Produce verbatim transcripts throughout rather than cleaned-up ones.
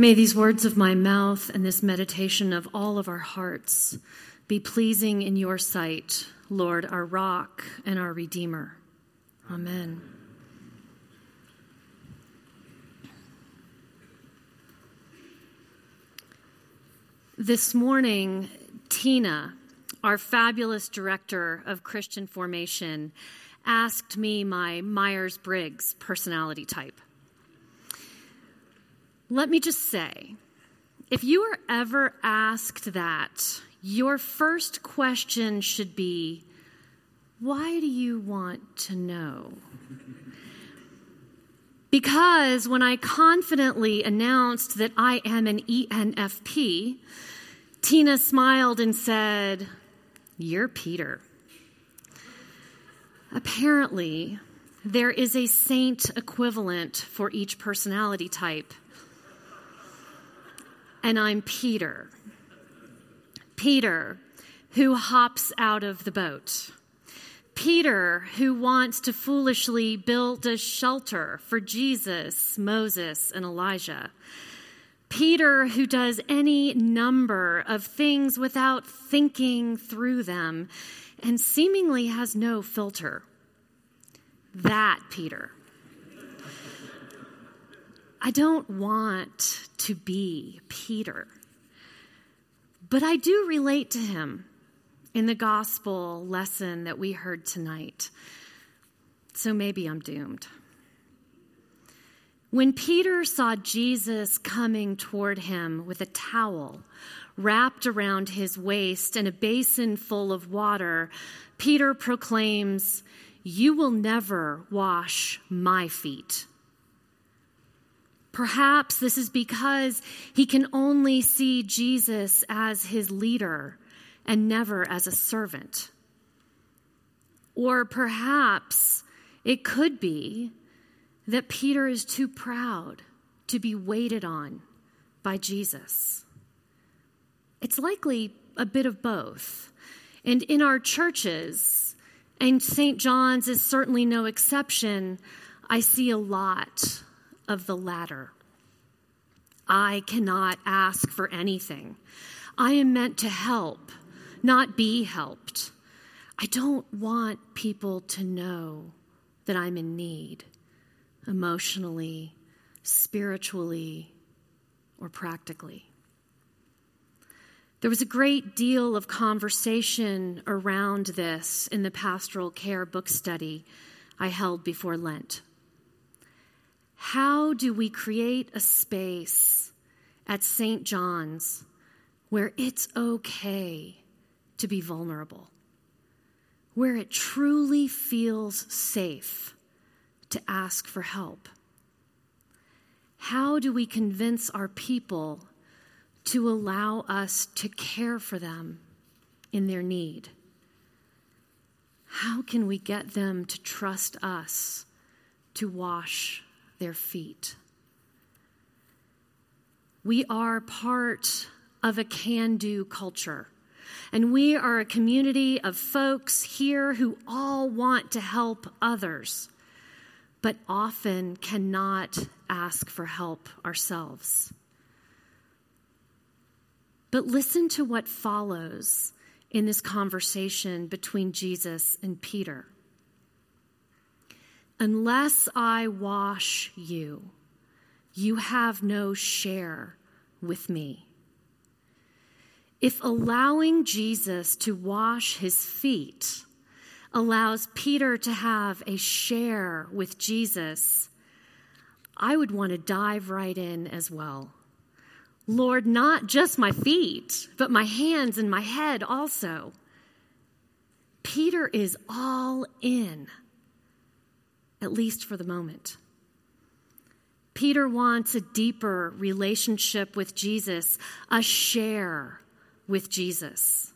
May these words of my mouth and this meditation of all of our hearts be pleasing in your sight, Lord, our rock and our Redeemer. Amen. This morning, Tina, our fabulous director of Christian formation, asked me my Myers-Briggs personality type. Let me just say, if you are ever asked that, your first question should be, why do you want to know? Because when I confidently announced that I am an E N F P, Tina smiled and said, "You're Peter." Apparently, there is a saint equivalent for each personality type, and I'm Peter. Peter, who hops out of the boat. Peter, who wants to foolishly build a shelter for Jesus, Moses, and Elijah. Peter, who does any number of things without thinking through them and seemingly has no filter. That Peter. I don't want to be Peter, but I do relate to him. In the gospel lesson that we heard tonight. So maybe I'm doomed. When Peter saw Jesus coming toward him with a towel wrapped around his waist and a basin full of water, Peter proclaims, "You will never wash my feet." Perhaps this is because he can only see Jesus as his leader and never as a servant. Or perhaps it could be that Peter is too proud to be waited on by Jesus. It's likely a bit of both. And in our churches, and Saint John's is certainly no exception, I see a lot of the latter. I cannot ask for anything. I am meant to help, not be helped. I don't want people to know that I'm in need, emotionally, spiritually, or practically. There was a great deal of conversation around this in the pastoral care book study I held before Lent. How do we create a space at Saint John's where it's okay to be vulnerable, where it truly feels safe to ask for help? How do we convince our people to allow us to care for them in their need? How can we get them to trust us to wash their feet? We are part of a can-do culture. And we are a community of folks here who all want to help others, but often cannot ask for help ourselves. But listen to what follows in this conversation between Jesus and Peter. Unless I wash you, you have no share with me. If allowing Jesus to wash his feet allows Peter to have a share with Jesus, I would want to dive right in as well. Lord, not just my feet, but my hands and my head also. Peter is all in, at least for the moment. Peter wants a deeper relationship with Jesus, a share with Jesus.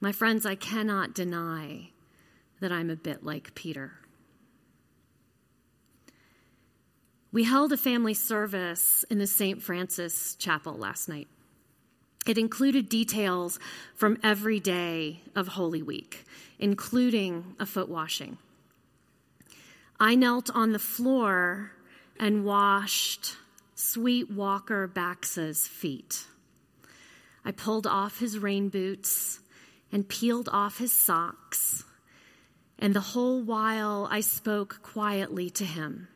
My friends, I cannot deny that I'm a bit like Peter. We held a family service in the Saint Francis Chapel last night. It included details from every day of Holy Week, including a foot washing. I knelt on the floor and washed sweet Walker Baxa's feet. I pulled off his rain boots and peeled off his socks, and the whole while I spoke quietly to him.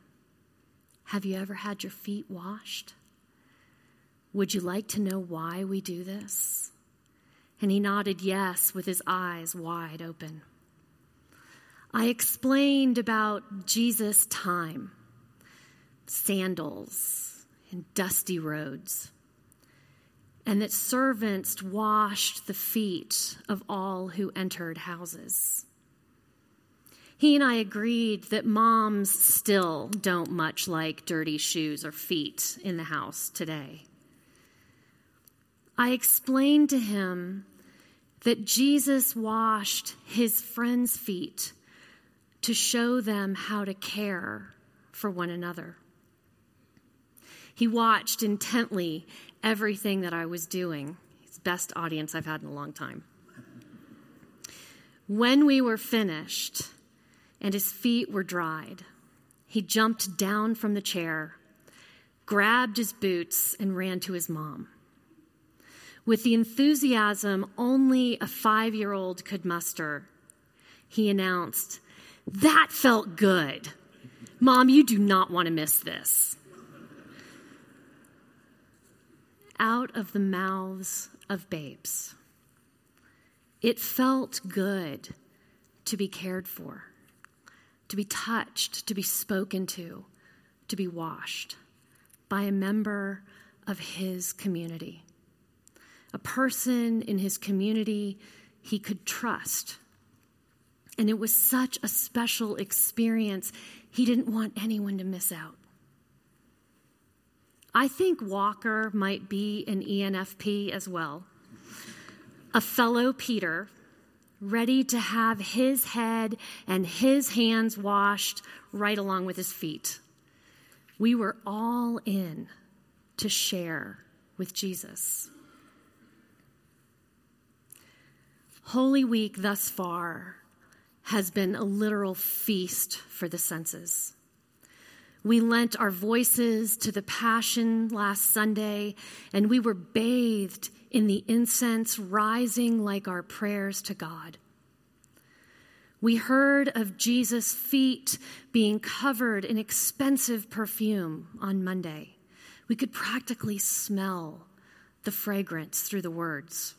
Have you ever had your feet washed? Would you like to know why we do this? And he nodded yes with his eyes wide open. I explained about Jesus' time, sandals and dusty roads, and that servants washed the feet of all who entered houses. He and I agreed that moms still don't much like dirty shoes or feet in the house today. I explained to him that Jesus washed his friends' feet to show them how to care for one another. He watched intently everything that I was doing. It's the best audience I've had in a long time. When we were finished and his feet were dried, he jumped down from the chair, grabbed his boots, and ran to his mom. With the enthusiasm only a five-year-old could muster, he announced, "That felt good. Mom, you do not want to miss this." Out of the mouths of babes. It felt good to be cared for, to be touched, to be spoken to, to be washed by a member of his community. A person in his community he could trust. And it was such a special experience, he didn't want anyone to miss out. I think Walker might be an E N F P as well. A fellow Peter, ready to have his head and his hands washed right along with his feet. We were all in to share with Jesus. Holy Week thus far has been a literal feast for the senses. We lent our voices to the Passion last Sunday, and we were bathed in the incense rising like our prayers to God. We heard of Jesus' feet being covered in expensive perfume on Monday. We could practically smell the fragrance through the words.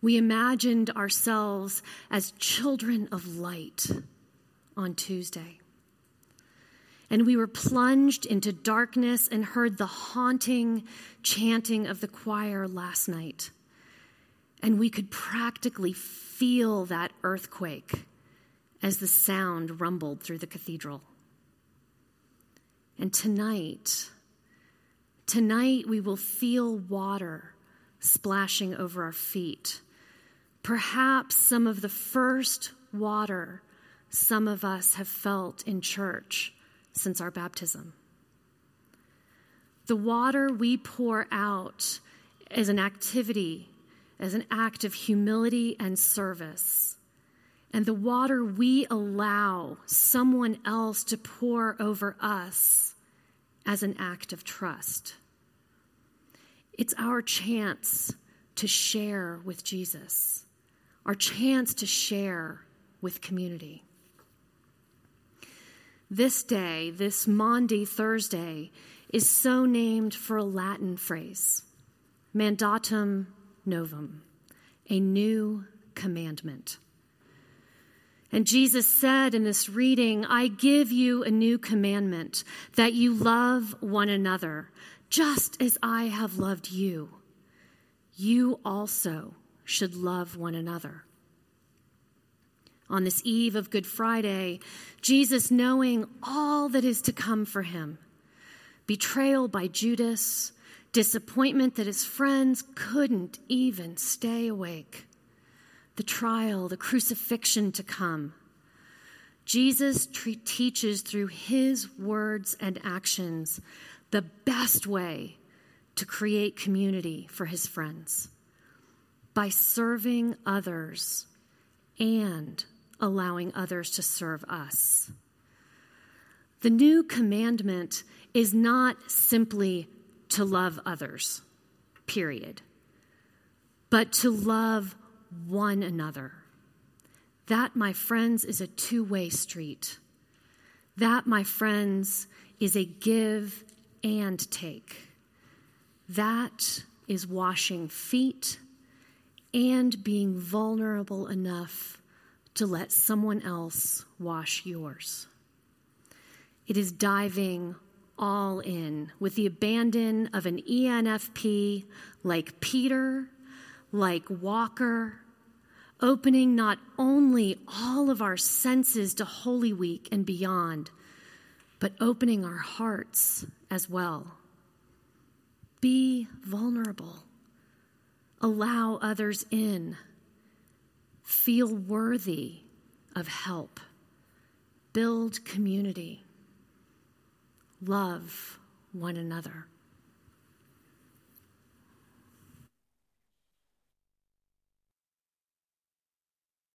We imagined ourselves as children of light on Tuesday. And we were plunged into darkness and heard the haunting chanting of the choir last night. And we could practically feel that earthquake as the sound rumbled through the cathedral. And tonight, tonight we will feel water splashing over our feet. Perhaps some of the first water some of us have felt in church since our baptism. The water we pour out is an activity, as an act of humility and service. And the water we allow someone else to pour over us as an act of trust. It's our chance to share with Jesus, our chance to share with community. This day, this Maundy Thursday, is so named for a Latin phrase, mandatum novum, a new commandment. And Jesus said in this reading, "I give you a new commandment, that you love one another, just as I have loved you. You also should love one another." On this eve of Good Friday, Jesus, knowing all that is to come for him, betrayal by Judas, disappointment that his friends couldn't even stay awake, the trial, the crucifixion to come, Jesus tre- teaches through his words and actions the best way to create community for his friends, by serving others and allowing others to serve us. The new commandment is not simply to love others, period, but to love one another. That, my friends, is a two-way street. That, my friends, is a give and take. That is washing feet and being vulnerable enough to let someone else wash yours. It is diving all in with the abandon of an E N F P like Peter, like Walker, opening not only all of our senses to Holy Week and beyond, but opening our hearts as well. Be vulnerable. Allow others in. Feel worthy of help. Build community. Love one another.